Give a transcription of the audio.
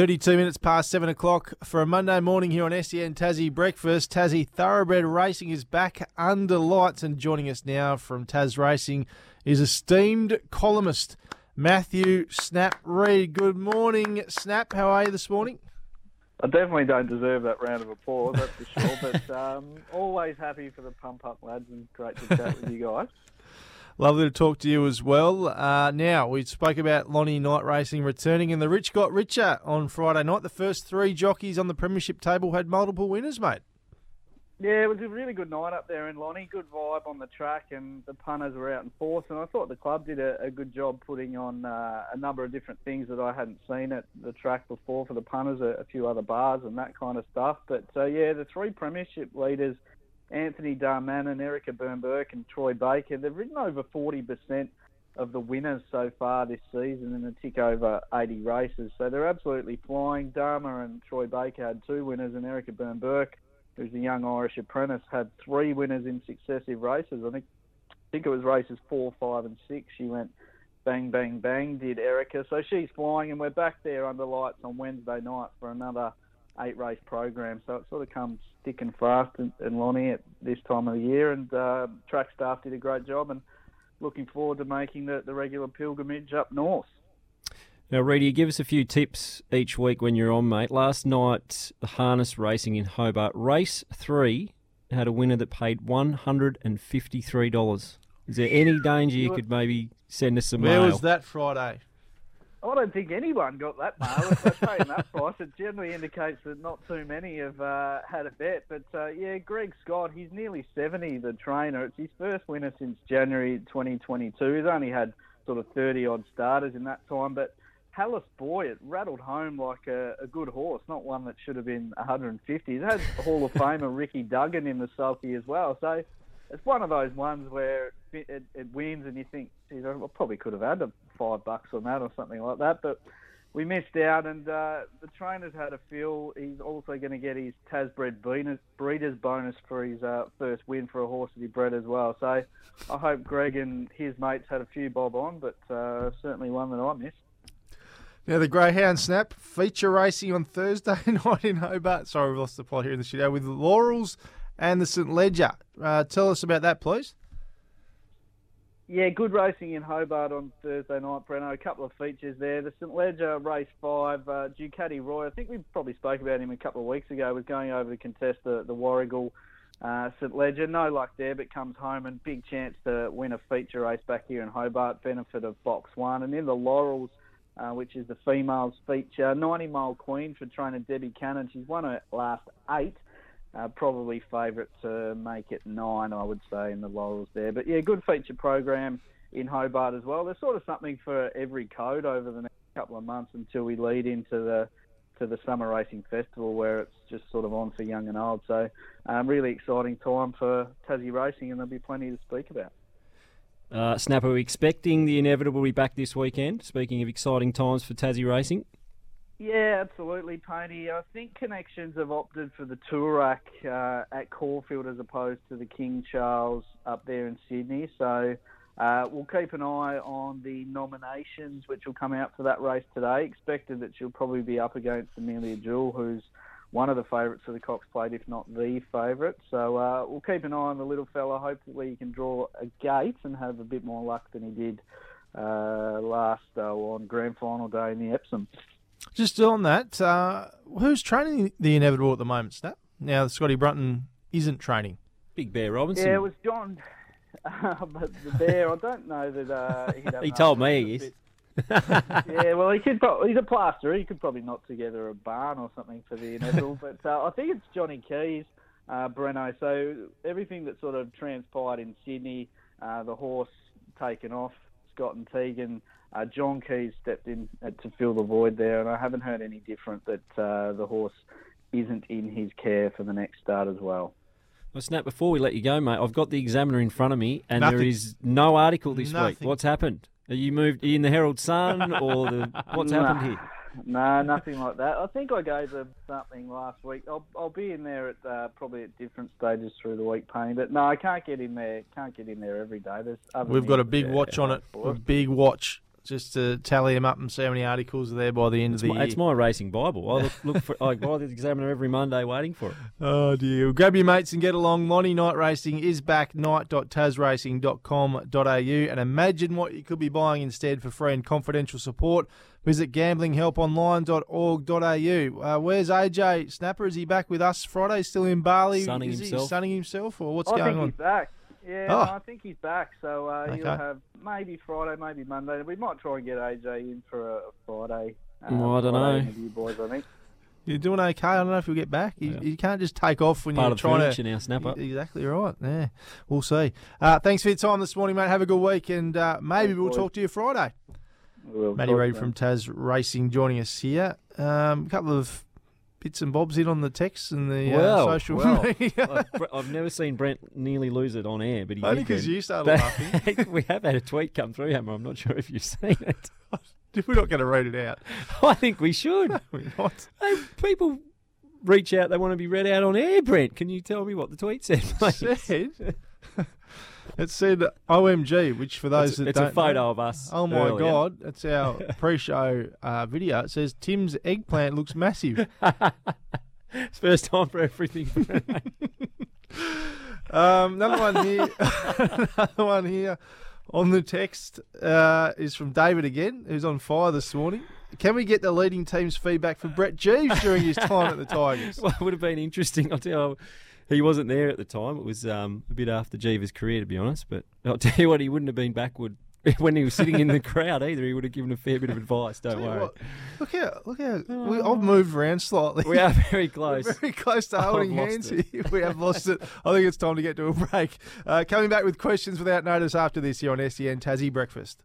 32 minutes past 7 o'clock for a Monday morning here on SEN Tassie Breakfast. Tassie Thoroughbred Racing is back under lights, and joining us now from Tas Racing is esteemed columnist Matthew Snap Reed. Good morning, Snap. How are you this morning? I definitely don't deserve that round of applause, that's for sure, but always happy for the pump-up, lads, and great to chat with you guys. Lovely to talk to you as well. Now, we spoke about Lonnie Night Racing returning, and the rich got richer on Friday night. The first three jockeys on the premiership table had multiple winners, mate. Yeah, it was a really good night up there in Lonnie. Good vibe on the track, and the punters were out in force, and I thought the club did a good job putting on a number of different things that I hadn't seen at the track before for the punters, a few other bars and that kind of stuff. But, yeah, the three premiership leaders, Anthony Darmanin, Erica Byrne-Burke and Troy Baker, they've ridden over 40% of the winners so far this season in a tick over 80 races. So they're absolutely flying. Darma and Troy Baker had two winners, and Erica Byrne-Burke, who's a young Irish apprentice, had three winners in successive races. I think it was races 4, 5 and 6. She went bang, bang, bang, did Erica. So she's flying, and we're back there under lights on Wednesday night for another 8-race program. So it sort of comes thick and fast in Lonnie at this time of the year, and track staff did a great job, and looking forward to making the regular pilgrimage up north. Now, Reedy, give us a few tips each week when you're on, mate. Last night, the harness racing in Hobart, race 3 had a winner that paid $153. Is there any danger you could maybe send us some mail? Where was that Friday? I don't think anyone got that mail. If they're paying that price, it generally indicates that not too many have had a bet. But, yeah, Greg Scott, he's nearly 70, the trainer. It's his first winner since January 2022. He's only had sort of 30-odd starters in that time, but Hellas Boy, it rattled home like a good horse, not one that should have been 150. He's had Hall of Famer Ricky Duggan in the sulky as well. So it's one of those ones where it wins and you think, geez, I probably could have had $5 on that or something like that. But we missed out, and the trainer's had a feel. He's also going to get his Tazbred breeders bonus for his first win for a horse that he bred as well. So I hope Greg and his mates had a few bob on, but certainly one that I missed. Now, the Greyhound, Snap, feature racing on Thursday night in Hobart. Sorry, we've lost the plot here in the studio with the Laurels and the St. Leger. Tell us about that, please. Yeah, good racing in Hobart on Thursday night, Breno. A couple of features there. The St. Leger, race 5, Ducati Roy. I think we probably spoke about him a couple of weeks ago. He was going over to contest the Warrigal St. Leger. No luck there, but comes home, and big chance to win a feature race back here in Hobart. Benefit of box 1. And then the Laurels, which is the females feature. 90-mile Queen for trainer Debbie Cannon. She's won her last 8. Probably favourite to make it 9, I would say, in the Laurels there. But, yeah, good feature program in Hobart as well. There's sort of something for every code over the next couple of months until we lead into the Summer Racing Festival, where it's just sort of on for young and old. So really exciting time for Tassie Racing, and there'll be plenty to speak about. Snap, are we expecting the inevitable to be back this weekend? Speaking of exciting times for Tassie Racing. Yeah, absolutely, Painey. I think Connections have opted for the Tourak at Caulfield as opposed to the King Charles up there in Sydney. So we'll keep an eye on the nominations, which will come out for that race today. Expected that she'll probably be up against Amelia Jewell, who's one of the favourites for the Cox Plate, if not the favourite. So we'll keep an eye on the little fella. Hopefully he can draw a gate and have a bit more luck than he did last on grand final day in the Epsom. Just on that, who's training the Inevitable at the moment, Snap? Now, Scotty Brunton isn't training. Big Bear Robinson. Yeah, it was John. But the Bear, I don't know that... he told me he is. Yeah, well, he's a plasterer. He could probably knot together a barn or something for the Inevitable. But I think it's Johnny Keyes, Breno. So everything that sort of transpired in Sydney, the horse taken off, Scott and Teagan... John Keyes stepped in to fill the void there, and I haven't heard any different that the horse isn't in his care for the next start as well. Well, Snap, before we let you go, mate, I've got the Examiner in front of me, and there is no article this week. What's happened? Are you moved in the Herald Sun, or what's happened here? No, nothing like that. I think I gave them something last week. I'll be in there at probably at different stages through the week, Painey. But no, I can't get in there every day. We've got a big watch on it. A big watch just to tally them up and see how many articles are there by the end of the year. It's my racing Bible. I look for. I buy the Examiner every Monday waiting for it. Oh, dear. Well, grab your mates and get along. Lonnie Night Racing is back, knight.tasracing.com.au, and imagine what you could be buying instead for free and confidential support. Visit gamblinghelponline.org.au. Where's AJ Snapper? Is he back with us Friday? Still in Bali? Sunning is himself. He sunning himself? Or what's going on? I think he's back. Yeah, oh. I think he's back, so he'll have maybe Friday, maybe Monday. We might try and get AJ in for a Friday. I don't Friday know. You boys, I think. You're doing okay. I don't know if you'll get back. You, you can't just take off when you're trying to... Part of the furniture now, snap up. Exactly right. Yeah, we'll see. Thanks for your time this morning, mate. Have a good week, and maybe we'll talk to you Friday. We'll Matty Reid from Tas Racing joining us here. A couple of... bits and bobs in on the texts and the social media. I've never seen Brent nearly lose it on air, but he only because you started laughing. We have had a tweet come through, Hammer. I'm not sure if you've seen it. We're not going to read it out. I think we should. No, we're not. Hey, people reach out; they want to be read out on air. Brent, can you tell me what the tweet said? It said OMG, which for those that don't know... It's a photo of us. Oh, my God. It's our pre-show video. It says, Tim's eggplant looks massive. It's first time for everything. Another one here on the text is from David again, who's on fire this morning. Can we get the leading team's feedback for Brett Jeeves during his time at the Tigers? Well, it would have been interesting. I'll tell you... He wasn't there at the time. It was a bit after Jeeves' career, to be honest. But I'll tell you what, he wouldn't have been backward when he was sitting in the crowd either. He would have given a fair bit of advice, don't worry. What, look how I've moved around slightly. We are very close. We're very close to holding hands here. We have lost it. I think it's time to get to a break. Coming back with questions without notice after this here on SEN Tassie Breakfast.